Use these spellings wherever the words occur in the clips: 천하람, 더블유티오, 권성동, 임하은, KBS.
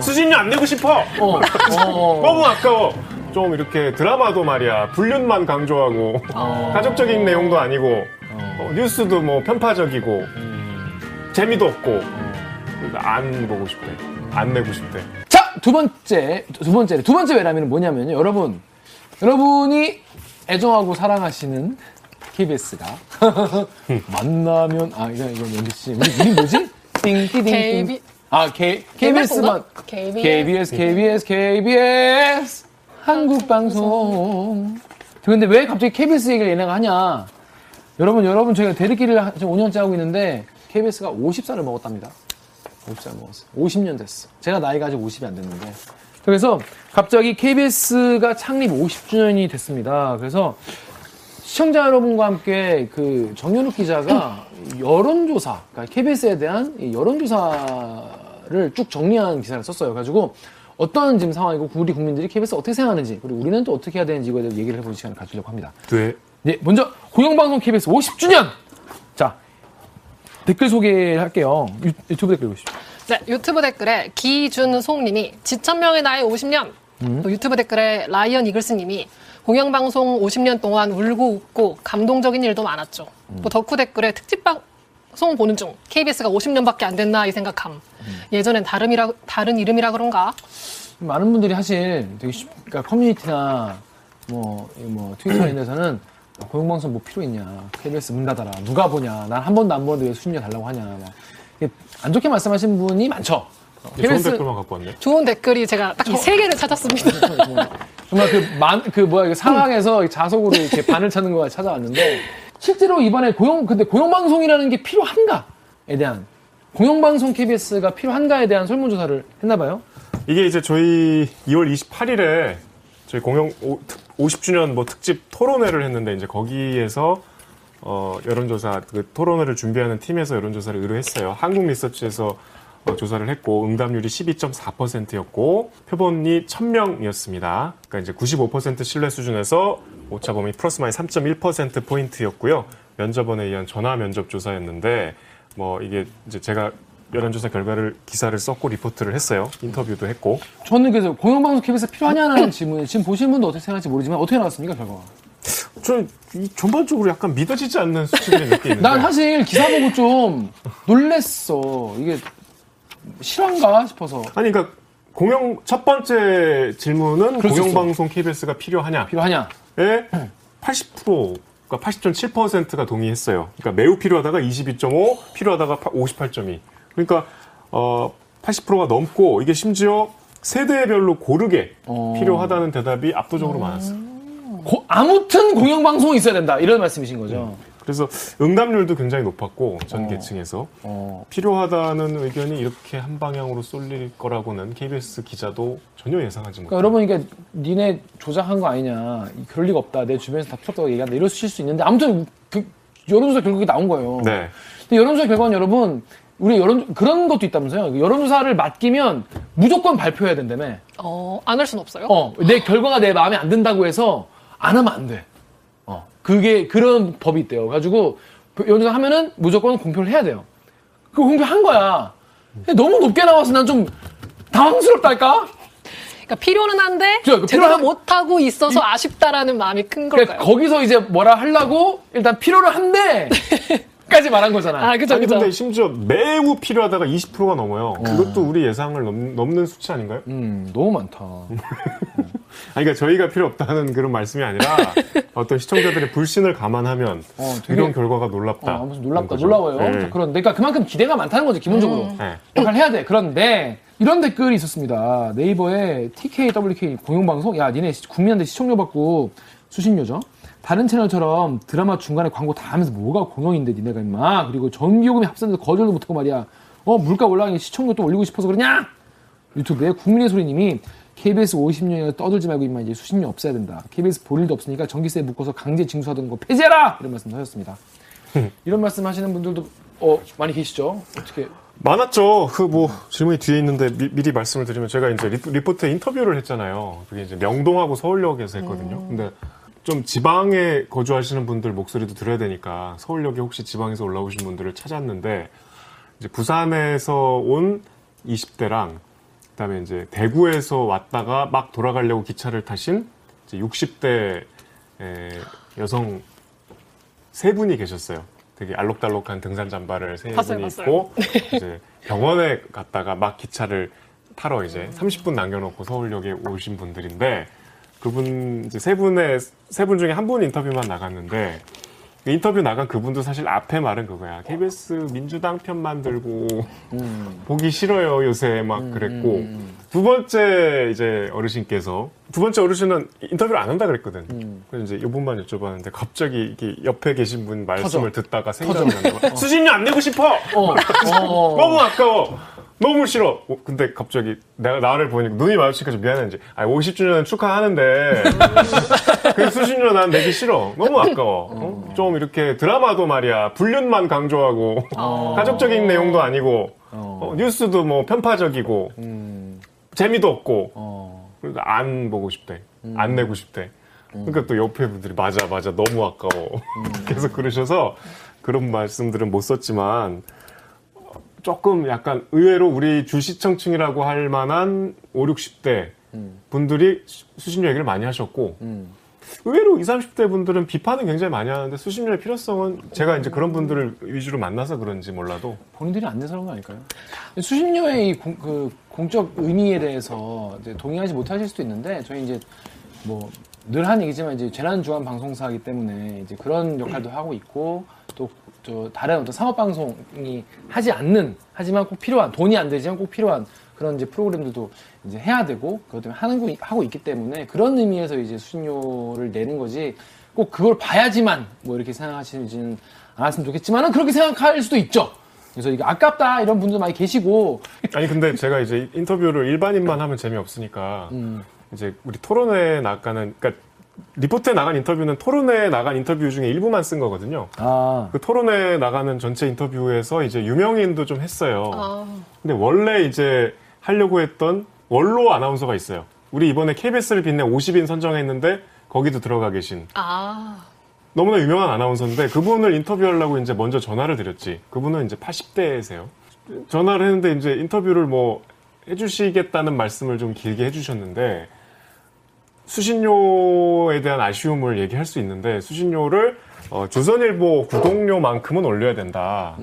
수진료 안 내고 싶어. 너무 아까워. 좀 이렇게 드라마도 말이야 불륜만 강조하고 가족적인 내용도 아니고 뉴스도 뭐 편파적이고 재미도 없고 안 보고 싶대. 안 내고 싶대. 자, 두 번째 외람이는 뭐냐면요, 여러분이 애정하고 사랑하시는 KBS가 만나면 아 이건 연기씨 우리 뭐지? 띵띠띵 아 KBS만 KBS 한국방송. 근데 왜 갑자기 KBS 얘기를 얘네가 하냐? 여러분 저희가 대리기를 지금 5년째 하고 있는데 KBS가 50살을 먹었답니다. 50살 먹었어. 50년 됐어. 제가 나이가 아직 50이 안 됐는데. 그래서 갑자기 KBS가 창립 50주년이 됐습니다. 그래서 시청자 여러분과 함께 그 정연욱 기자가 여론조사, 그러니까 KBS에 대한 여론조사를 쭉 정리한 기사를 썼어요. 가지고 어떤 지금 상황이고 우리 국민들이 KBS 어떻게 생각하는지 그리고 우리는 또 어떻게 해야 되는지 이거에 대해서 얘기를 해보는 시간을 가지려고 합니다. 네. 예, 먼저 공영방송 KBS 50주년! 자, 댓글 소개를 할게요. 유튜브 댓글 보시죠. 네, 유튜브 댓글에 기준송님이 지천명의 나이 50년. 또 유튜브 댓글에 라이언 이글스님이 공영방송 50년 동안 울고 웃고 감동적인 일도 많았죠. 또 덕후 댓글에 특집방송 보는 중 KBS가 50년밖에 안 됐나 이 생각함. 예전엔 다른 이름이라 그런가? 많은 분들이 사실 되게 그러니까 커뮤니티나 뭐 트위터나 이런 데서는 공영방송 뭐 필요 있냐, KBS 문 닫아라, 누가 보냐, 난 한 번도 안 보는데 왜 수준료 달라고 하냐, 막. 안 좋게 말씀하신 분이 많죠. KBS, 좋은 댓글만 갖고 왔네. 좋은 댓글이 제가 딱 이 세 개를 찾았습니다. 정말 상황에서 자석으로 이렇게 반을 찾는 거가 찾아왔는데 실제로 이번에 근데 공영방송이라는 게 필요한가에 대한. 공영방송 KBS가 필요한가에 대한 설문조사를 했나봐요. 이게 이제 저희 2월 28일에 저희 공영 50주년 뭐 특집 토론회를 했는데 이제 거기에서 여론조사 그 토론회를 준비하는 팀에서 여론조사를 의뢰했어요. 한국리서치에서 조사를 했고 응답률이 12.4%였고 표본이 1,000명이었습니다. 그러니까 이제 95% 신뢰 수준에서 오차범위 플러스 마이너스 3.1% 포인트였고요. 면접원에 의한 전화 면접 조사였는데. 뭐 이게 이제 제가 여론조사 결과를 기사를 썼고 리포트를 했어요. 인터뷰도 했고. 저는 그래서 공영방송 KBS가 필요하냐는 질문에 지금 보시는 분도 어떻게 생각할지 모르지만 어떻게 나왔습니까 결과가? 저는 전반적으로 약간 믿어지지 않는 수치들이 몇 개 있는데. 난 사실 기사 보고 좀 놀랬어. 이게 실한가 싶어서. 아니 그러니까 첫 번째 질문은 공영방송 KBS가 필요하냐? 예. 80%. 그러니까 80.7%가 동의했어요. 그러니까 매우 필요하다가 22.5, 필요하다가 58.2. 그러니까 80%가 넘고 이게 심지어 세대별로 고르게 필요하다는 대답이 압도적으로 많았어요. 아무튼 공영방송이 있어야 된다. 이런 말씀이신 거죠. 그래서 응답률도 굉장히 높았고 전 계층에서 필요하다는 의견이 이렇게 한 방향으로 쏠릴 거라고는 KBS 기자도 전혀 예상하지 못해요. 그러니까 여러분 이게 니네 조작한 거 아니냐, 그럴 리가 없다, 내 주변에서 다 필요 없다고 얘기한다 이럴 수 있는데 아무튼 여론조사 결과가 나온 거예요. 네. 근데 여론조사 결과는 여러분 우리 그런 것도 있다면서요. 여론조사를 맡기면 무조건 발표해야 된다며. 안 할 순 없어요? 내 결과가 내 마음에 안 든다고 해서 안 하면 안 돼. 그게 그런 법이 있대요. 가지고 여론조사 하면은 무조건 공표를 해야 돼요. 그 공표한 거야. 근데 너무 높게 나와서 난 좀 당황스럽달까? 그러니까 필요는 한데 제대로 못 하고 있어서 아쉽다라는 마음이 큰 걸까요? 그러니까 거기서 이제 뭐라 하려고 일단 필요를 한데 까지 말한 거잖아요. 아, 그죠. 근데 심지어 매우 필요하다가 20%가 넘어요. 그것도 우리 예상을 넘는 수치 아닌가요? 너무 많다. 아니, 그러니까 저희가 필요 없다는 그런 말씀이 아니라 어떤 시청자들의 불신을 감안하면 되게, 이런 결과가 놀랍다. 무슨 놀랍다, 놀라워요. 네. 그런데 그러니까 그만큼 기대가 많다는 거죠, 기본적으로. 역할을 해야 돼. 그런데 이런 댓글이 있었습니다. 네이버에 TKWK 공영방송, 야, 니네 국민한테 시청료 받고 수신료죠. 다른 채널처럼 드라마 중간에 광고 다 하면서 뭐가 공영인데 니네가 임마. 그리고 전기요금이 합산돼서 거절도 못하고 말이야. 물가 올라가니 시청료 또 올리고 싶어서 그러냐? 유튜브에 국민의 소리님이 KBS 50년이나 떠들지 말고 임마 이제 수신료 없애야 된다. KBS 볼 일도 없으니까 전기세 묶어서 강제 징수하던 거 폐지해라! 이런 말씀 하셨습니다. 이런 말씀 하시는 분들도 많이 계시죠? 어떻게? 많았죠. 질문이 뒤에 있는데 미리 말씀을 드리면 제가 이제 리포트에 인터뷰를 했잖아요. 그게 이제 명동하고 서울역에서 했거든요. 근데 좀 지방에 거주하시는 분들 목소리도 들어야 되니까 서울역에 혹시 지방에서 올라오신 분들을 찾았는데 이제 부산에서 온 20대랑 그다음에 이제 대구에서 왔다가 막 돌아가려고 기차를 타신 이제 60대 여성 세 분이 계셨어요. 되게 알록달록한 등산 잠바를 세 분이 입고 이제 병원에 갔다가 막 기차를 타러 이제 30분 남겨놓고 서울역에 오신 분들인데 그분 이제 세 분 중에 한 분 인터뷰만 나갔는데 인터뷰 나간 그분도 사실 앞에 말은 그거야. KBS 민주당 편 만들고 보기 싫어요 요새 막 그랬고 두 번째 이제 어르신께서 두 번째 어르신은 인터뷰를 안 한다 그랬거든. 그래서 이제 요분만 여쭤봤는데 갑자기 이렇게 옆에 계신 분 말씀을 듣다가 생각이 난 거야. 수진료 안 내고 싶어. 너무 아까워. 너무 싫어. 근데 갑자기 내가 나를 보니까 눈이 마주치니까 좀 미안한지. 아니 50주년 수축하는데 그 수신료 난 내기 싫어. 너무 아까워. 좀 이렇게 드라마도 말이야 불륜만 강조하고 가족적인 내용도 아니고 뉴스도 뭐 편파적이고 재미도 없고 그러니까 안 보고 싶대. 안 내고 싶대. 그러니까 또 옆에 분들이 맞아 너무 아까워. 계속 그러셔서 그런 말씀들은 못 썼지만 조금 약간 의외로 우리 주시청층이라고 할 만한 5, 60대 분들이 수신료 얘기를 많이 하셨고 의외로 20, 30대 분들은 비판은 굉장히 많이 하는데 수신료의 필요성은 제가 이제 그런 분들을 위주로 만나서 그런지 몰라도 본인들이 안 내서 그런 거 아닐까요? 수신료의 이 공적 의미에 대해서 이제 동의하지 못하실 수도 있는데 저희 이제 뭐 늘 한 얘기지만 이제 재난주간 방송사이기 때문에 이제 그런 역할도 하고 있고 또 저 다른 어떤 상업방송이 하지 않는 하지만 꼭 필요한 돈이 안 되지만 꼭 필요한 그런 이제 프로그램들도 이제 해야 되고 그것 때문에 하고 있기 때문에 그런 의미에서 이제 수신료를 내는 거지 꼭 그걸 봐야지만 뭐 이렇게 생각하시지는 않았으면 좋겠지만은 그렇게 생각할 수도 있죠. 그래서 이게 아깝다 이런 분들 많이 계시고 아니 근데 제가 이제 인터뷰를 일반인만 하면 재미없으니까 이제 우리 토론회에 나가는 그러니까 리포트에 나간 인터뷰는 토론회에 나간 인터뷰 중에 일부만 쓴 거거든요. 그 토론회에 나가는 전체 인터뷰에서 이제 유명인도 좀 했어요. 근데 원래 이제 하려고 했던 원로 아나운서가 있어요. 우리 이번에 KBS를 빛내 50인 선정했는데 거기도 들어가 계신. 너무나 유명한 아나운서인데 그분을 인터뷰하려고 이제 먼저 전화를 드렸지. 그분은 이제 80대세요. 전화를 했는데 이제 인터뷰를 뭐 해주시겠다는 말씀을 좀 길게 해주셨는데 수신료에 대한 아쉬움을 얘기할 수 있는데 수신료를 조선일보 구독료만큼은 올려야 된다.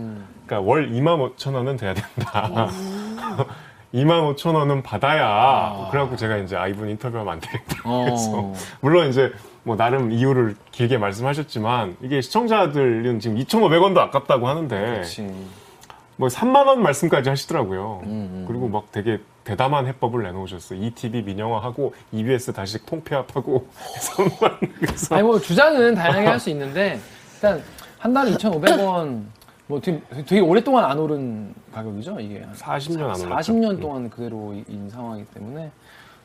그러니까 월 25,000원은 돼야 된다. 25,000원은 받아야. 그래갖고 제가 이제 이분 인터뷰하면 안 되겠다. 그래서 물론 이제 뭐 나름 이유를 길게 말씀하셨지만 이게 시청자들은 지금 2,500원도 아깝다고 하는데 그치. 뭐 3만 원 말씀까지 하시더라고요. 그리고 막 되게 대담한 해법을 내놓으셨어요. ETV 민영화하고 EBS 다시 통폐합하고. 아니 뭐 주장은 다양하게 할 수 있는데 일단 한 달에 2,500원 뭐 되게 오랫동안 안 오른 가격이죠. 이게 40년 안 올랐죠. 40년 동안 그대로인 상황이기 때문에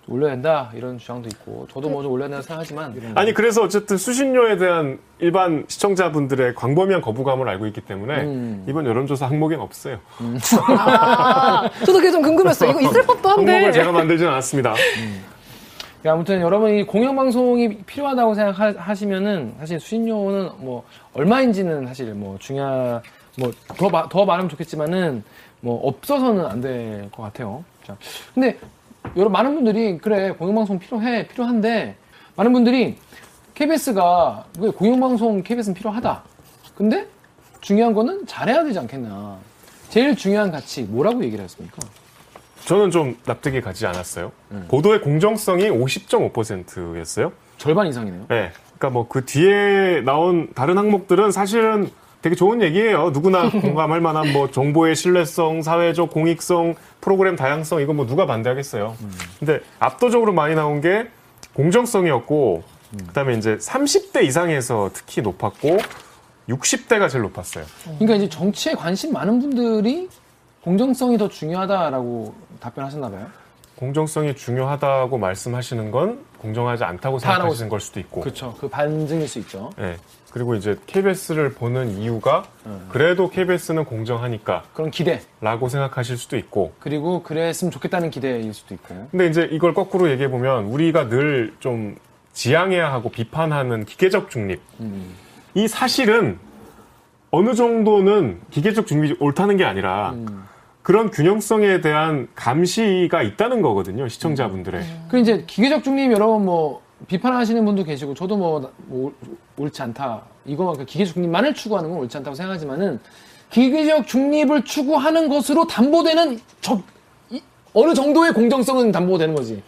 올려야 된다 이런 주장도 있고 저도 뭐 좀 올려야 된다고 생각하지만 아니 그래서 어쨌든 수신료에 대한 일반 시청자분들의 광범위한 거부감을 알고 있기 때문에 이번 여론조사 항목엔 없어요. 저도 그게 좀 궁금했어요. 이거 있을 법도 한데 항목을 제가 만들진 않았습니다. 아무튼 여러분이 공영방송이 필요하다고 생각하시면은 사실 수신료는 뭐 얼마인지는 사실 뭐 중요한 뭐 더 말하면 좋겠지만은 뭐 없어서는 안 될 것 같아요. 자, 근데 여러분 많은 분들이 그래 공영방송 필요한데 많은 분들이 KBS가 공영방송 KBS는 필요하다. 근데 중요한 거는 잘해야 되지 않겠나. 제일 중요한 가치 뭐라고 얘기를 했습니까? 저는 좀 납득이 가지 않았어요. 보도의 공정성이 50.5%였어요. 절반 이상이네요. 네, 그러니까 뭐 그 뒤에 나온 다른 항목들은 사실은 되게 좋은 얘기예요. 누구나 공감할 만한 뭐 정보의 신뢰성, 사회적 공익성, 프로그램 다양성 이건 뭐 누가 반대하겠어요. 근데 압도적으로 많이 나온 게 공정성이었고 그다음에 이제 30대 이상에서 특히 높았고 60대가 제일 높았어요. 그러니까 이제 정치에 관심 많은 분들이 공정성이 더 중요하다라고 답변하셨나 봐요. 공정성이 중요하다고 말씀하시는 건 공정하지 않다고 생각하시는 걸 수도 있고. 그렇죠. 그 반증일 수 있죠. 네. 그리고 이제 KBS를 보는 이유가 그래도 KBS는 공정하니까. 그런 기대. 라고 생각하실 수도 있고. 그리고 그랬으면 좋겠다는 기대일 수도 있고요. 근데 이제 이걸 거꾸로 얘기해보면 우리가 늘 좀 지향해야 하고 비판하는 기계적 중립. 이 사실은 어느 정도는 기계적 중립이 옳다는 게 아니라 그런 균형성에 대한 감시가 있다는 거거든요. 시청자분들의. 그리고 이제 기계적 중립 여러 번 뭐 비판하시는 분도 계시고 저도 뭐 옳지 않다. 이거만 기계적 중립만을 추구하는 건 옳지 않다고 생각하지만은 기계적 중립을 추구하는 것으로 담보되는 어느 정도의 공정성은 담보되는 거지.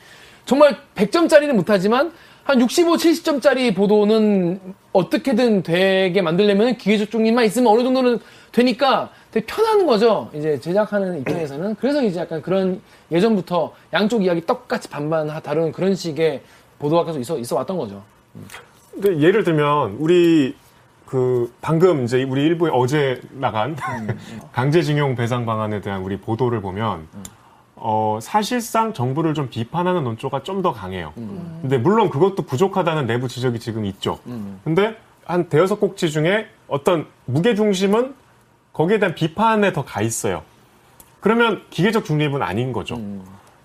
정말 100점짜리는 못하지만 한 65, 70점짜리 보도는 어떻게든 되게 만들려면 기계적 중립만 있으면 어느 정도는 되니까 되게 편한 거죠. 이제 제작하는 입장에서는. 그래서 이제 약간 그런 예전부터 양쪽 이야기 똑같이 반반 다루는 그런 식의 보도가 계속 있어 왔던 거죠. 근데 예를 들면 우리 방금 이제 우리 일부에 어제 나간 강제징용 배상 방안에 대한 우리 보도를 보면 사실상 정부를 좀 비판하는 논조가 좀 더 강해요. 근데 물론 그것도 부족하다는 내부 지적이 지금 있죠. 근데 한 대여섯 꼭지 중에 어떤 무게중심은 거기에 대한 비판에 더 가 있어요. 그러면 기계적 중립은 아닌 거죠.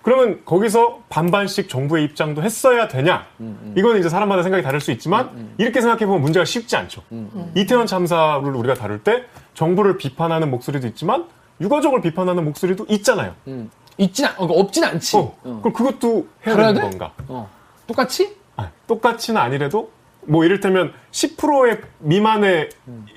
그러면 거기서 반반씩 정부의 입장도 했어야 되냐? 이건 이제 사람마다 생각이 다를 수 있지만 이렇게 생각해보면 문제가 쉽지 않죠. 이태원 참사를 우리가 다룰 때 정부를 비판하는 목소리도 있지만 유가족을 비판하는 목소리도 있잖아요. 없진 않지. 그럼 그것도 해야 되는 건가? 똑같이? 아니, 똑같이는 아니래도 뭐 이를테면 10%의 미만의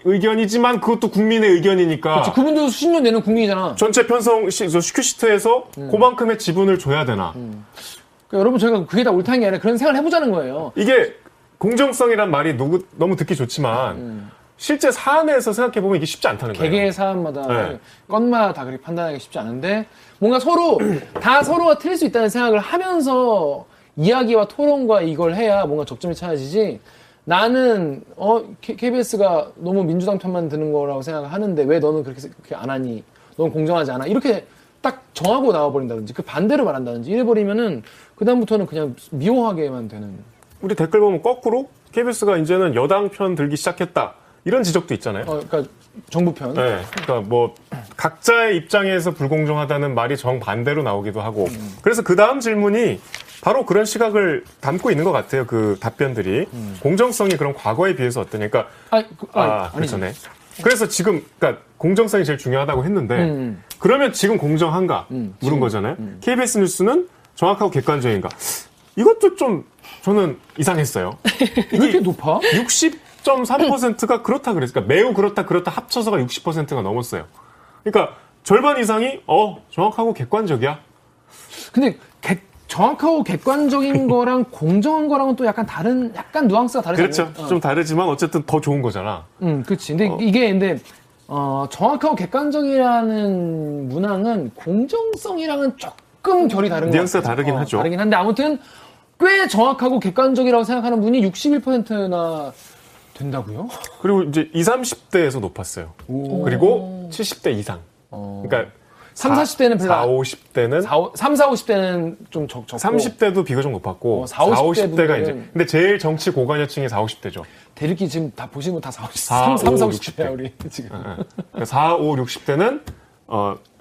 의견이지만 그것도 국민의 의견이니까. 그렇지. 그분들도 수십 년 내는 국민이잖아. 전체 편성 큐시트에서 그만큼의 지분을 줘야 되나. 그러니까 여러분 저희가 그게 다 옳다는 게 아니라 그런 생각을 해보자는 거예요. 이게 공정성이란 말이 너무 듣기 좋지만 실제 사안에서 생각해보면 이게 쉽지 않다는 거예요. 개개의 사안마다 건마다 다 그렇게 판단하기 쉽지 않은데 뭔가 서로 다 서로가 틀릴 수 있다는 생각을 하면서 이야기와 토론과 이걸 해야 뭔가 접점이 찾아지지 나는 KBS가 너무 민주당 편만 드는 거라고 생각하는데 왜 너는 그렇게 안 하니? 너는 공정하지 않아? 이렇게 딱 정하고 나와버린다든지 그 반대로 말한다든지 이래버리면은 그 다음부터는 그냥 미워하게만 되는. 우리 댓글 보면 거꾸로 KBS가 이제는 여당 편 들기 시작했다 이런 지적도 있잖아요. 그러니까 정부 편. 네, 그러니까 뭐 각자의 입장에서 불공정하다는 말이 정반대로 나오기도 하고. 그래서 그 다음 질문이 바로 그런 시각을 담고 있는 것 같아요. 그 답변들이 공정성이 그럼 과거에 비해서 어떠니까? 그렇잖아요. 그래서 지금 그러니까 공정성이 제일 중요하다고 했는데 그러면 지금 공정한가 물은 거잖아요. KBS 뉴스는 정확하고 객관적인가? 이것도 좀 저는 이상했어요. 이렇게 높아? 60.3%가 그렇다 그랬어요. 그러니까 매우 그렇다 합쳐서가 60%가 넘었어요. 그러니까 절반 이상이 정확하고 객관적이야. 근데 정확하고 객관적인 거랑 공정한 거랑은 또 약간 누앙스가 다르잖아요. 그렇죠. 좀 다르지만 어쨌든 더 좋은 거잖아. 그렇지. 근데 이게 정확하고 객관적이라는 문항은 공정성이랑은 조금 결이 다른 거. 뉘앙스가 다르긴 하죠. 다르긴 한데 아무튼 꽤 정확하고 객관적이라고 생각하는 분이 61%나 된다고요? 그리고 이제 20, 30대에서 높았어요. 그리고 70대 이상. 그러니까 30, 40대는 별로 40, 50대는 좀 적고 30대도 비교적 높았고 40, 50대가 이제 근데 제일 정치 고관여층이 40, 50대죠. 대리기 지금 다 보시는 분 다 40, 50대야 우리 지금. 그러니까 4, 5, 60대는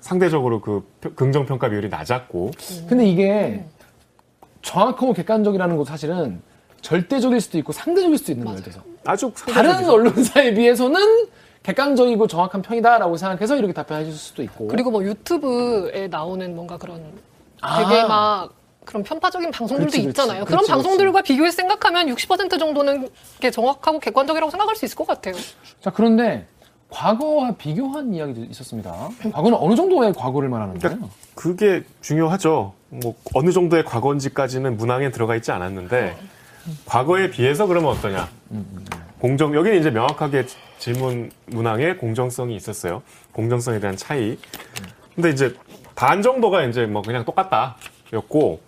상대적으로 그 긍정 평가 비율이 낮았고. 근데 이게 정확하고 객관적이라는 거 사실은 절대적일 수도 있고 상대적일 수도 있는 거예요. 그래서 아주 다른 언론사에 비해서는 객관적이고 정확한 편이다라고 생각해서 이렇게 답변하실 수도 있고. 그리고 뭐 유튜브에 나오는 뭔가 그런 되게 막 그런 편파적인 방송들도 있잖아요. 그런 방송들과 비교해서 생각하면 60% 정도는 정확하고 객관적이라고 생각할 수 있을 것 같아요. 자, 그런데 과거와 비교한 이야기도 있었습니다. 과거는 어느 정도의 과거를 말하는 거예요? 그게 중요하죠. 뭐 어느 정도의 과거인지까지는 문항에 들어가 있지 않았는데 과거에 비해서 그러면 어떠냐? 여기는 이제 명확하게 질문 문항에 공정성이 있었어요. 공정성에 대한 차이. 근데 이제 반 정도가 이제 뭐 그냥 똑같다였고,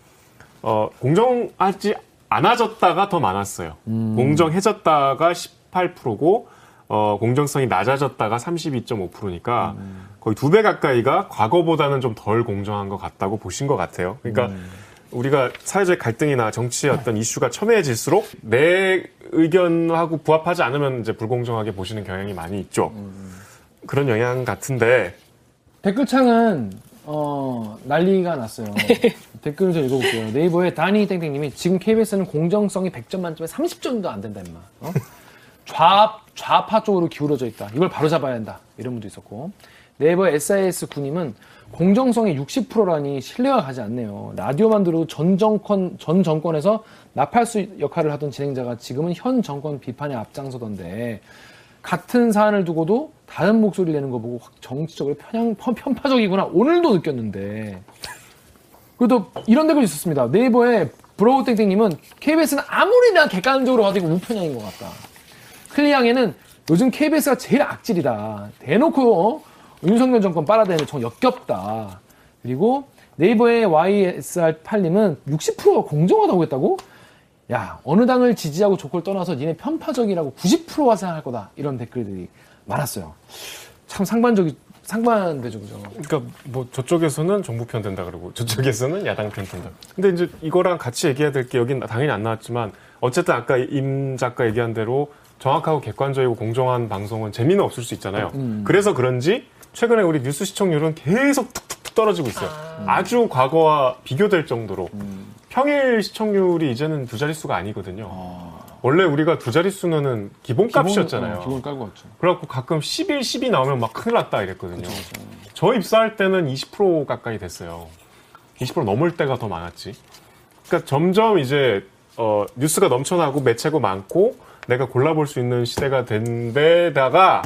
공정하지 않아졌다가 더 많았어요. 공정해졌다가 18%고, 공정성이 낮아졌다가 32.5%니까 거의 2배 가까이가 과거보다는 좀 덜 공정한 것 같다고 보신 것 같아요. 그러니까 우리가 사회적 갈등이나 정치의 어떤 이슈가 첨예해질수록 내 의견하고 부합하지 않으면 이제 불공정하게 보시는 경향이 많이 있죠. 그런 영향 같은데. 댓글창은, 난리가 났어요. 댓글 좀 읽어볼게요. 네이버에 다니땡땡님이 지금 KBS는 공정성이 100점 만점에 30점도 안 된다, 임마. 좌파 쪽으로 기울어져 있다. 이걸 바로 잡아야 한다. 이런 분도 있었고. 네이버 SIS 군님은 공정성이 60%라니 신뢰가 가지 않네요. 라디오만 들어도 전 정권에서 나팔수 역할을 하던 진행자가 지금은 현 정권 비판에 앞장서던데 같은 사안을 두고도 다른 목소리를 내는 거 보고 확 정치적으로 편파적이구나 오늘도 느꼈는데. 그리고 또 이런 댓글이 있었습니다. 네이버에 브로우땡땡님은 KBS는 아무리 나 객관적으로 봐도 이거 우편향인 것 같다. 클리앙에는 요즘 KBS가 제일 악질이다. 대놓고 윤석열 정권 빨아대는 정 역겹다. 그리고 네이버의 YSR8님은 60%가 공정하다고 했다고? 야, 어느 당을 지지하고 조커를 떠나서 니네 편파적이라고 90%가 생각할 거다. 이런 댓글들이 많았어요. 참 상반되죠, 그죠? 그러니까 뭐 저쪽에서는 정부 편 된다 그러고 저쪽에서는 야당 편 된다. 근데 이제 이거랑 같이 얘기해야 될 게 여긴 당연히 안 나왔지만 어쨌든 아까 임 작가 얘기한 대로 정확하고 객관적이고 공정한 방송은 재미는 없을 수 있잖아요. 그래서 그런지 최근에 우리 뉴스 시청률은 계속 툭툭툭 떨어지고 있어요. 아주 과거와 비교될 정도로. 평일 시청률이 이제는 두 자릿수가 아니거든요. 원래 우리가 두 자릿수는 기본값이었잖아요. 기본 깔고 왔죠. 그래갖고 가끔 11, 12 나오면 막 큰일 났다 이랬거든요. 그쵸, 그쵸. 저 입사할 때는 20% 가까이 됐어요. 20% 넘을 때가 더 많았지. 그러니까 점점 이제 뉴스가 넘쳐나고 매체고 많고 내가 골라볼 수 있는 시대가 된 데다가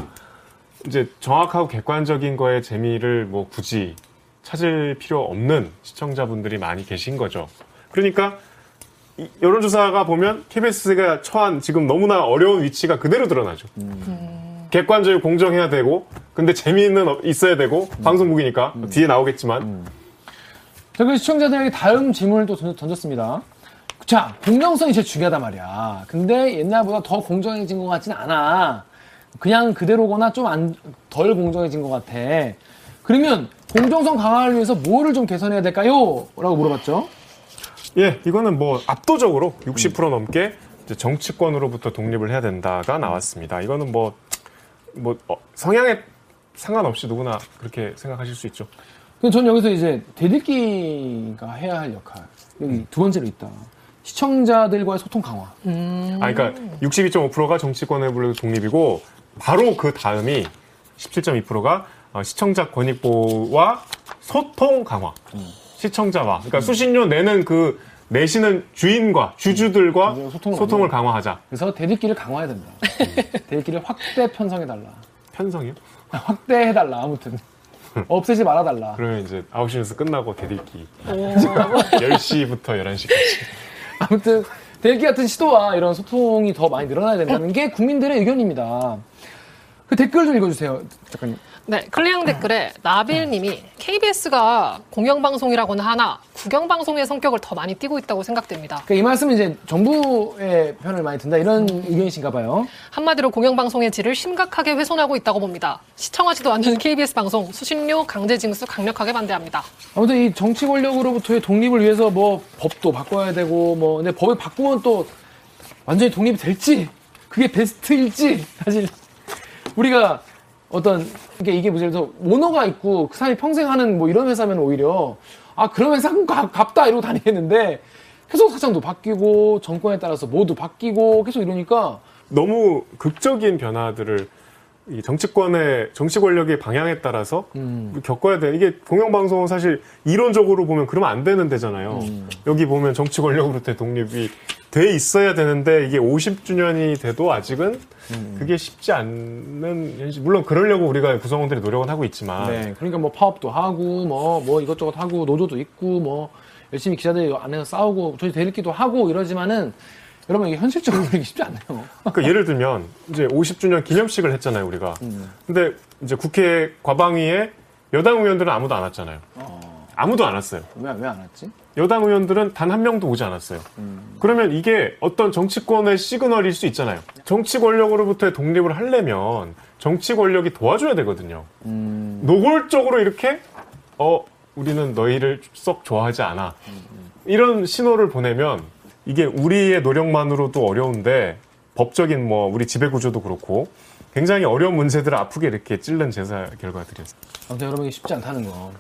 이제 정확하고 객관적인 거에 재미를 뭐 굳이 찾을 필요 없는 시청자분들이 많이 계신 거죠. 그러니까 여론조사가 보면 KBS가 처한 지금 너무나 어려운 위치가 그대로 드러나죠. 객관적으로 공정해야 되고 근데 재미는 있어야 되고 방송국이니까 뒤에 나오겠지만. 자, 그래서 시청자들에게 다음 질문을 또 던졌습니다. 자, 공정성이 제일 중요하단 말이야. 근데 옛날보다 더 공정해진 것 같진 않아. 그냥 그대로거나 좀 덜 공정해진 것 같아. 그러면 공정성 강화를 위해서 뭐를 좀 개선해야 될까요? 라고 물어봤죠. 예, 이거는 뭐 압도적으로 60% 넘게 이제 정치권으로부터 독립을 해야 된다가 나왔습니다. 이거는 성향에 상관없이 누구나 그렇게 생각하실 수 있죠. 근데 전 여기서 이제 대들기가 해야 할 역할, 여기 두 번째로 있다. 시청자들과의 소통 강화. 그러니까 62.5%가 정치권에 불러 독립이고 바로 그 다음이 17.2%가 시청자 권익 보호와 소통 강화. 시청자와. 그러니까 수신료 내는 그 내시는 주인과 주주들과 소통을 강화하자. 그래서 대립기를 강화해야 된다. 대립기를 확대 편성해달라. 편성이요? 확대해달라. 아무튼. 없애지 말아달라. 그러면 이제 9시 뉴스 끝나고 대립기. 10시부터 11시까지. 아무튼 대립기 같은 시도와 이런 소통이 더 많이 늘어나야 된다는 게 국민들의 의견입니다. 그 댓글 좀 읽어주세요. 잠깐만요. 네, 클리앙 댓글에 나빌님이 KBS가 공영방송이라고는 하나 국영방송의 성격을 더 많이 띄고 있다고 생각됩니다. 그러니까 이 말씀은 이제 정부의 편을 많이 든다 이런 의견이신가 봐요. 한마디로 공영방송의 질을 심각하게 훼손하고 있다고 봅니다. 시청하지도 않는 KBS 방송 수신료 강제 징수 강력하게 반대합니다. 아무튼 이 정치 권력으로부터의 독립을 위해서 뭐 법도 바꿔야 되고 뭐 근데 법을 바꾸면 또 완전히 독립이 될지 그게 베스트일지 사실 우리가 이게 무슨 오너가 있고 그 사람이 평생 하는 뭐 이런 회사면 오히려 아 그런 회사 갑다 이러고 다니겠는데 계속 사장도 바뀌고 정권에 따라서 모두 바뀌고 계속 이러니까 너무 극적인 변화들을 이 정치권의 정치 권력의 방향에 따라서 겪어야 돼. 이게 공영방송은 사실 이론적으로 보면 그러면 안 되는 데잖아요. 여기 보면 정치 권력으로부터의 독립이 돼 있어야 되는데 이게 50주년이 돼도 아직은 그게 쉽지 않는 현실. 물론 그러려고 우리가 구성원들이 노력은 하고 있지만. 네, 그러니까 뭐 파업도 하고 뭐 이것저것 하고 노조도 있고 뭐 열심히 기자들이 안에서 싸우고 저희 대립기도 하고 이러지만은 여러분 이게 현실적으로 이게 쉽지 않아요. 그러니까 예를 들면 이제 50주년 기념식을 했잖아요 우리가. 근데 이제 국회 과방위에 여당 의원들은 아무도 안 왔잖아요. 아무도 안 왔어요. 왜 안 왔지? 여당 의원들은 단 한 명도 오지 않았어요. 그러면 이게 어떤 정치권의 시그널일 수 있잖아요. 정치 권력으로부터의 독립을 하려면 정치 권력이 도와줘야 되거든요. 노골적으로 이렇게 우리는 너희를 썩 좋아하지 않아. 이런 신호를 보내면 이게 우리의 노력만으로도 어려운데 법적인 뭐 우리 지배구조도 그렇고 굉장히 어려운 문제들을 아프게 이렇게 찔른 제사 결과들이었어요. 아무튼 여러분이 쉽지 않다는 거.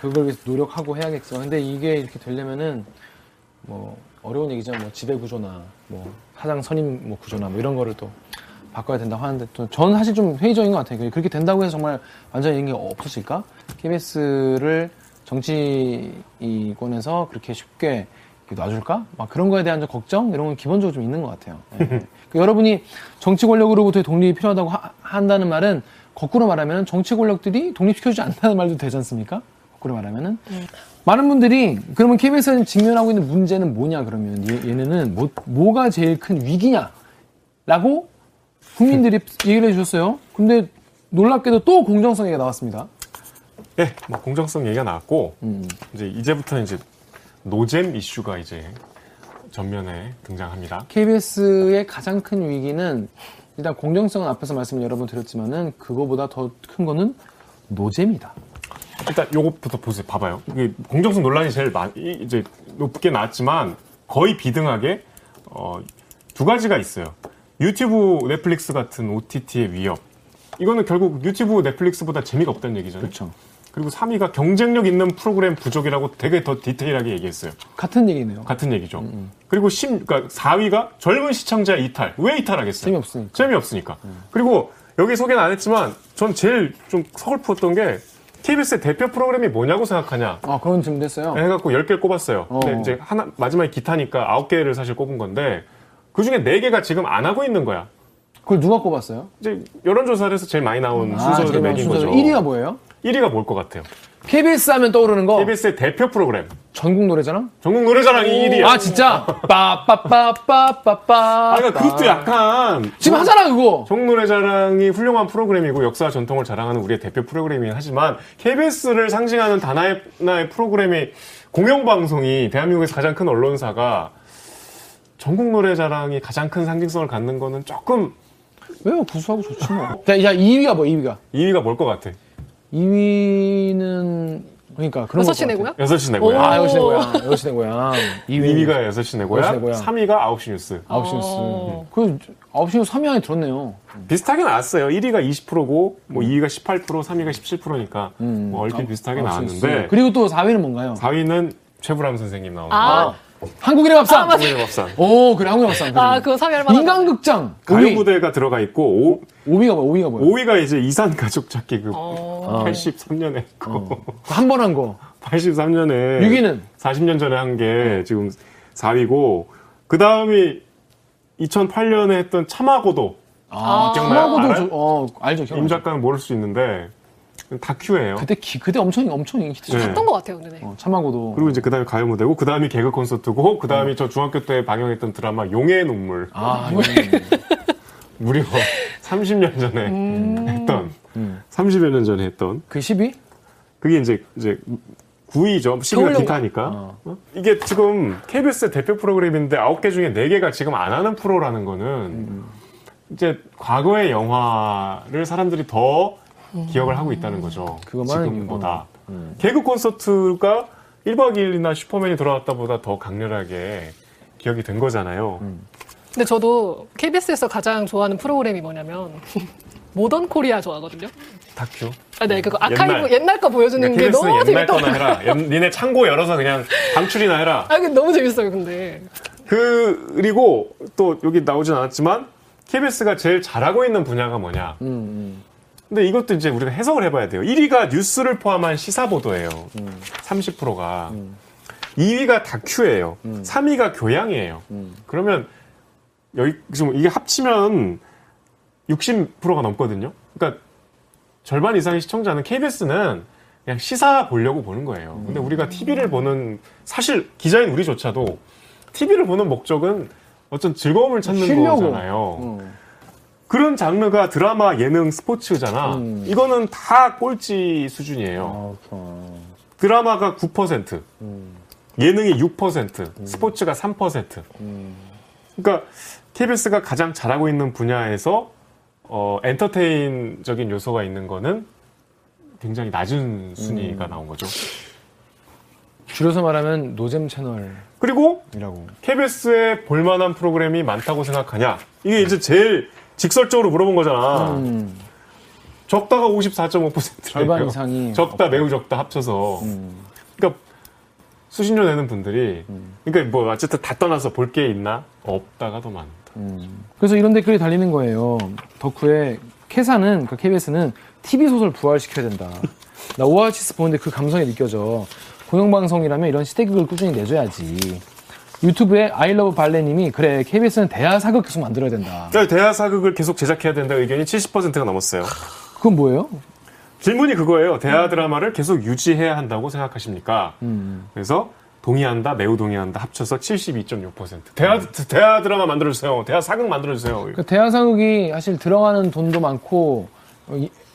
그걸 위해서 노력하고 해야겠어. 근데 이게 이렇게 되려면은 뭐 어려운 얘기죠. 뭐 지배구조나 뭐 사장 선임 뭐 구조나 뭐 이런 거를 또 바꿔야 된다고 하는데 저는 사실 좀 회의적인 것 같아요. 그렇게 된다고 해서 정말 완전히 이런 게 없어질까? KBS를 정치권에서 그렇게 쉽게 놔줄까? 막 그런 거에 대한 좀 걱정? 이런 건 기본적으로 좀 있는 것 같아요. 네. 그러니까 여러분이 정치 권력으로부터의 독립이 필요하다고 한다는 말은 거꾸로 말하면 정치 권력들이 독립시켜주지 않는다는 말도 되지 않습니까? 거꾸로 말하면은. 많은 분들이 그러면 KBS는 직면하고 있는 문제는 뭐냐 그러면 얘네는 뭐가 제일 큰 위기냐라고 국민들이 얘기를 해주셨어요. 근데 놀랍게도 또 공정성 얘기가 나왔습니다. 네, 뭐 공정성 얘기가 나왔고 이제부터는 노잼 이슈가 이제 전면에 등장합니다. KBS의 가장 큰 위기는 일단 공정성은 앞에서 말씀을 여러 번 드렸지만은 그거보다 더 큰 거는 노잼이다. 일단 요것부터 보세요. 봐봐요. 이게 공정성 논란이 제일 많이 이제 높게 나왔지만 거의 비등하게 두 가지가 있어요. 유튜브, 넷플릭스 같은 OTT의 위협. 이거는 결국 유튜브, 넷플릭스보다 재미가 없다는 얘기잖아요. 그렇죠. 그리고 3위가 경쟁력 있는 프로그램 부족이라고 되게 더 디테일하게 얘기했어요. 같은 얘기네요. 같은 얘기죠. 그리고 그러니까 4위가 젊은 시청자 이탈. 왜 이탈하겠어요? 재미없으니까. 재미없으니까. 그리고 여기 소개는 안 했지만 전 제일 좀 서글펐던 게 KBS의 대표 프로그램이 뭐냐고 생각하냐. 아, 그건 지금 됐어요? 해갖고 10개를 꼽았어요. 근데 이제 하나, 마지막에 기타니까 9개를 사실 꼽은 건데 그 중에 4개가 지금 안 하고 있는 거야. 그걸 누가 꼽았어요? 이제 여론조사를 해서 제일 많이 나온 순서를 매긴 거죠. 1위가 뭐예요? 1위가 뭘 것 같아요? KBS 하면 떠오르는 거? KBS의 대표 프로그램. 전국 노래자랑? 전국 노래자랑이 1위야. 아, 진짜? 빠빠빠빠빠빠. 아, 그러니까 그것도 약간. 지금 하잖아, 그거! 전국 노래자랑이 훌륭한 프로그램이고 역사와 전통을 자랑하는 우리의 대표 프로그램이긴 하지만 KBS를 상징하는 단 하나의 프로그램이 공영방송이 대한민국에서 가장 큰 언론사가 전국 노래자랑이 가장 큰 상징성을 갖는 거는 조금. 왜요? 구수하고 좋지 뭐. 야, 2위가 뭐, 2위가? 2위가 뭘 것 같아? 2위는 그러니까 그런 거 6시 내 고향? 6시 내 고향. 아, 6시 내 고향. 6시 내 고향. 2위가 6시 내 고향. 3위가 9시 뉴스. 9시 뉴스. 그 9시 뉴스 3위 안에 들었네요. 비슷하게 나왔어요. 1위가 20%고 뭐 2위가 18%, 3위가 17%니까 뭐 얼핏 비슷하게 나왔는데. 그리고 또 4위는 뭔가요? 4위는 최불암 선생님 나오는 거. 한국인의 밥상. 한국인의 밥상. 오, 그래, 한국인의 밥상. 아, 그거 3위 할 만한. 인간극장. 가요무대가 들어가 있고, 5위가 뭐야? 5위가 이제 이산가족찾기 83년에 거. 한 번 한 거. 83년에. 6위는? 40년 전에 한 게 지금 4위고, 그 다음이 2008년에 했던 참아고도. 아, 참아고도. 알죠, 기억나요? 임 작가는 모를 수 있는데. 다큐예요. 그때 엄청 히트 쳤던 것 같아요, 근데. 참하고도. 그리고 이제 그다음에 가요 무대고, 그다음이 개그 콘서트고, 그다음이 저 중학교 때 방영했던 드라마 용의 눈물. 아, 무려 30년 전에 했던 30여 년 전에 했던. 그 10위? 그게 이제 9위죠. 10위가 기타니까. 이게 지금 KBS 대표 프로그램인데 9개 중에 4개가 지금 안 하는 프로라는 거는 이제 과거의 영화를 사람들이 더 기억을 하고 있다는 거죠. 지금보다. 개그 콘서트가 1박 2일이나 슈퍼맨이 돌아왔다 보다 더 강렬하게 기억이 된 거잖아요. 근데 저도 KBS에서 가장 좋아하는 프로그램이 뭐냐면 모던 코리아 좋아하거든요. 다큐? 아, 네, 그거 아카이브 옛날 거 보여주는 그러니까 게 너무 재밌더라고요. KBS는 옛날 거나 해라. 니네 창고 열어서 그냥 방출이나 해라. 아, 너무 재밌어요, 근데. 그리고 또 여기 나오진 않았지만 KBS가 제일 잘하고 있는 분야가 뭐냐. 근데 이것도 이제 우리가 해석을 해봐야 돼요. 1위가 뉴스를 포함한 시사보도예요. 30%가. 2위가 다큐예요. 3위가 교양이에요. 그러면 여기 지금 이게 합치면 60%가 넘거든요. 그러니까 절반 이상의 시청자는 KBS는 그냥 시사 보려고 보는 거예요. 근데 우리가 TV를 보는 사실 기자인 우리조차도 TV를 보는 목적은 어떤 즐거움을 찾는 거잖아요. 그런 장르가 드라마, 예능, 스포츠잖아. 이거는 다 꼴찌 수준이에요. 드라마가 9%, 예능이 6%, 스포츠가 3%. 그러니까 KBS가 가장 잘하고 있는 분야에서 엔터테인적인 요소가 있는 거는 굉장히 낮은 순위가 나온 거죠. 줄여서 말하면 노잼 채널. 그리고 KBS에 볼만한 프로그램이 많다고 생각하냐. 이게 이제 제일 직설적으로 물어본 거잖아. 적다가 54.5%래요. 절반 이상이. 적다, 매우 적다 합쳐서. 그러니까 수신료 내는 분들이 그러니까 뭐 어쨌든 다 떠나서 볼 게 있나 없다가 더 많다. 그래서 이런 댓글이 달리는 거예요. 덕후의 회사는 그 KBS는 TV 소설 부활시켜야 된다. 나 오아시스 보는데 그 감성이 느껴져. 공영방송이라면 이런 시대극을 꾸준히 내줘야지. 유튜브에 아이러브 발레님이 그래 KBS는 대하 사극 계속 만들어야 된다. 대하 사극을 계속 제작해야 된다 의견이 70%가 넘었어요. 그건 뭐예요? 질문이 그거예요. 대하 드라마를 계속 유지해야 한다고 생각하십니까? 그래서 동의한다, 매우 동의한다 합쳐서 72.6%. 대하 드라마 만들어주세요. 대하 사극 만들어주세요. 그러니까 대하 사극이 사실 들어가는 돈도 많고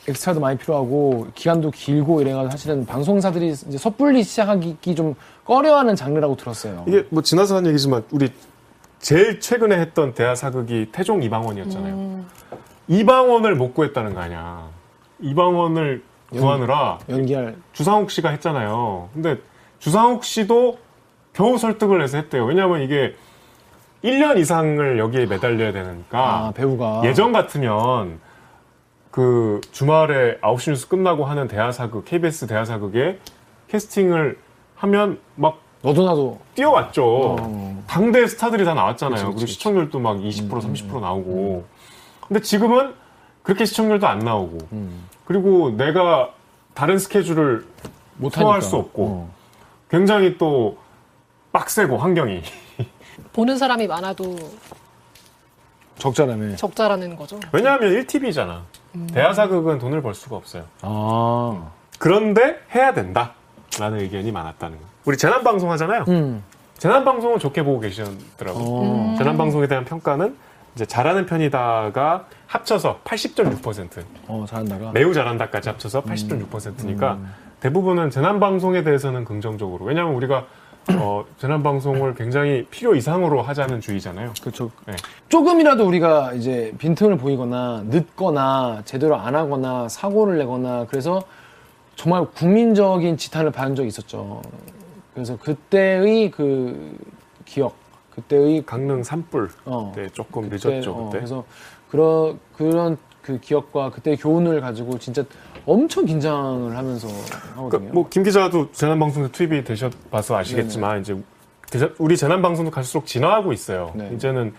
엑스트라도 많이 필요하고 기간도 길고 이래가지고 사실은 방송사들이 이제 섣불리 시작하기 좀 꺼려하는 장르라고 들었어요. 이게 뭐 지나서 한 얘기지만 우리 제일 최근에 했던 대하 사극이 태종 이방원이었잖아요. 이방원을 못 구했다는 거 아니야. 이방원을 구하느라 연기할 주상욱 씨가 했잖아요. 근데 주상욱 씨도 겨우 설득을 해서 했대요. 왜냐하면 이게 1년 이상을 여기에 매달려야 되니까. 아, 배우가 예전 같으면 그 주말에 9시 뉴스 끝나고 하는 대하사극, KBS 대하사극에 캐스팅을 하면 막 너도 나도 뛰어왔죠. 당대 스타들이 다 나왔잖아요. 그치, 그리고 시청률도 막 20% 30% 나오고. 근데 지금은 그렇게 시청률도 안 나오고 그리고 내가 다른 스케줄을 소화할 수 없고 굉장히 또 빡세고 환경이 보는 사람이 많아도 적자라는 거죠. 왜냐하면 1TV잖아. 대하사극은 돈을 벌 수가 없어요. 아. 그런데 해야 된다라는 의견이 많았다는 거예요. 우리 재난방송 하잖아요. 재난방송은 좋게 보고 계시더라고요. 재난방송에 대한 평가는 이제 잘하는 편이다가 합쳐서 80.6%. 잘한다가? 매우 잘한다까지 합쳐서 80.6%니까 대부분은 재난방송에 대해서는 긍정적으로. 왜냐하면 우리가 재난방송을 굉장히 필요 이상으로 하자는 주의잖아요. 그렇죠. 네. 조금이라도 우리가 이제 빈틈을 보이거나 늦거나 제대로 안 하거나 사고를 내거나 그래서 정말 국민적인 지탄을 받은 적이 있었죠. 그래서 그때의 그 기억, 그때의 강릉 산불 때 조금 늦었죠. 그때. 그래서 그런 그 기억과 그때의 교훈을 가지고 진짜 엄청 긴장을 하면서 하거든요. 그러니까 뭐 김 기자도 재난방송에 투입이 되셔봐서 아시겠지만 네네. 이제 우리 재난방송도 갈수록 진화하고 있어요. 네. 이제는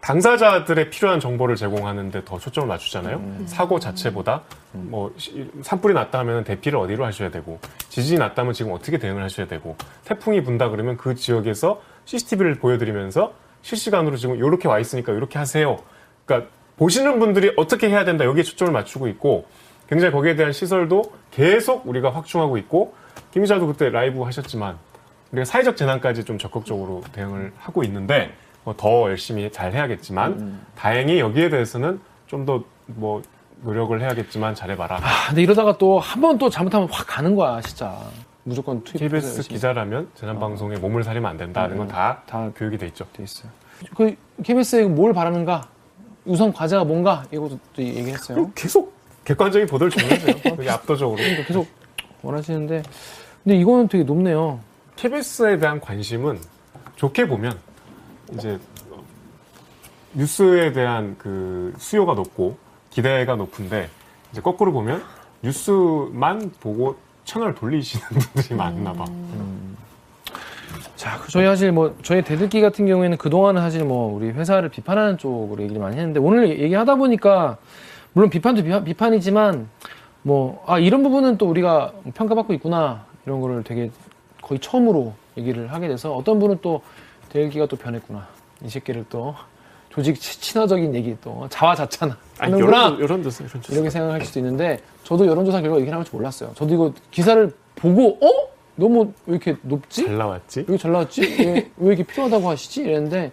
당사자들의 필요한 정보를 제공하는데 더 초점을 맞추잖아요. 사고 자체보다 뭐 산불이 났다 하면 대피를 어디로 하셔야 되고 지진이 났다면 지금 어떻게 대응을 하셔야 되고 태풍이 분다 그러면 그 지역에서 CCTV를 보여드리면서 실시간으로 지금 이렇게 와 있으니까 이렇게 하세요. 그러니까 보시는 분들이 어떻게 해야 된다 여기에 초점을 맞추고 있고 굉장히 거기에 대한 시설도 계속 우리가 확충하고 있고 김 기자도 그때 라이브 하셨지만 우리가 사회적 재난까지 좀 적극적으로 대응을 하고 있는데 더 열심히 잘 해야겠지만 다행히 여기에 대해서는 좀 더 뭐 노력을 해야겠지만 잘해봐라. 아, 근데 이러다가 또 한 번 또 잘못하면 확 가는 거야 진짜. 무조건 투입. KBS 열심히. 기자라면 재난방송에 몸을 사리면 안 된다는 건 다 교육이 돼 있죠. 돼 있어요. 그 KBS에 뭘 바라는가? 우선 과제가 뭔가? 이것도 얘기했어요. 계속 객관적인 보도를 주문하세요. 되게 압도적으로. 그러니까 계속 원하시는데. 근데 이거는 되게 높네요. KBS에 대한 관심은 좋게 보면 이제 뉴스에 대한 그 수요가 높고 기대가 높은데 이제 거꾸로 보면 뉴스만 보고 채널 돌리시는 분들이 많나 봐. 자, 저희 사실 뭐 저희 대들기 같은 경우에는 그동안은 사실 뭐 우리 회사를 비판하는 쪽으로 얘기를 많이 했는데 오늘 얘기하다 보니까 물론 비판도 비판이지만 뭐 아 이런 부분은 또 우리가 평가받고 있구나 이런 거를 되게 거의 처음으로 얘기를 하게 돼서 어떤 분은 또 대들기가 또 변했구나 이 새끼를 또 조직 친화적인 얘기 또 자화자찬 하는구나 여론조사 이렇게 생각할 수도 있는데 저도 여론조사 결과 얘기를 할 줄 몰랐어요. 저도 이거 기사를 보고 너무 왜 이렇게 높지? 잘 나왔지? 왜 잘 나왔지? 왜 이렇게 필요하다고 하시지? 이랬는데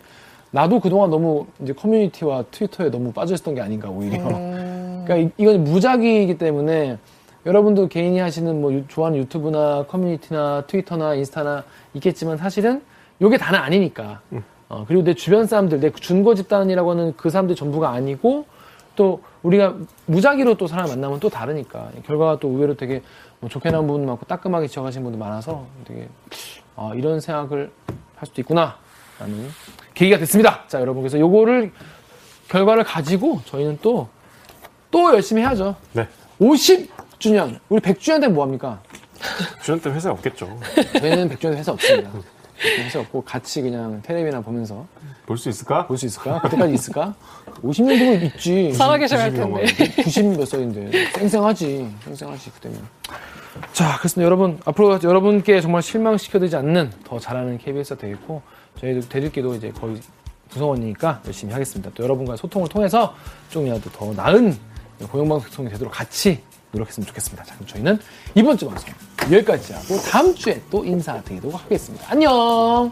나도 그동안 너무 이제 커뮤니티와 트위터에 너무 빠져 있었던 게 아닌가 오히려. 그러니까 이건 무작위이기 때문에 여러분도 개인이 하시는 뭐 좋아하는 유튜브나 커뮤니티나 트위터나 인스타나 있겠지만 사실은 이게 다는 아니니까. 그리고 내 주변 사람들, 내 준거 집단이라고 하는 그 사람들 전부가 아니고 또 우리가 무작위로 또 사람을 만나면 또 다르니까 결과가 또 의외로 되게 뭐 좋게 나온 부분도 많고 따끔하게 지어가신 분도 많아서 되게 이런 생각을 할 수도 있구나 라는 계기가 됐습니다. 자 여러분 그래서 요거를 결과를 가지고 저희는 또 열심히 해야죠. 네. 50주년 우리 100주년 되면 뭐합니까? 주연 때문에 회사에 없겠죠. 저희는 백종원 회사 없습니다. 회사 없고 같이 그냥 텔레비나 보면서. 볼 수 있을까? 볼 수 있을까? 그때까지 있을까? 50년 동안 있지. 살아계셔야 할 텐데. 90 몇 살인데. 생생하지. 생생하지 그때면. 자, 그렇습니다. 여러분, 앞으로 여러분께 정말 실망시켜드리지 않는 더 잘하는 KBS가 되겠고, 저희도 대들기도 이제 거의 구성원이니까 열심히 하겠습니다. 또 여러분과의 소통을 통해서 좀이라도 더 나은 공영방송이 되도록 같이 노력했으면 좋겠습니다. 자, 그럼 저희는 이번 주 방송 여기까지 하고 다음 주에 또 인사드리도록 하겠습니다. 안녕!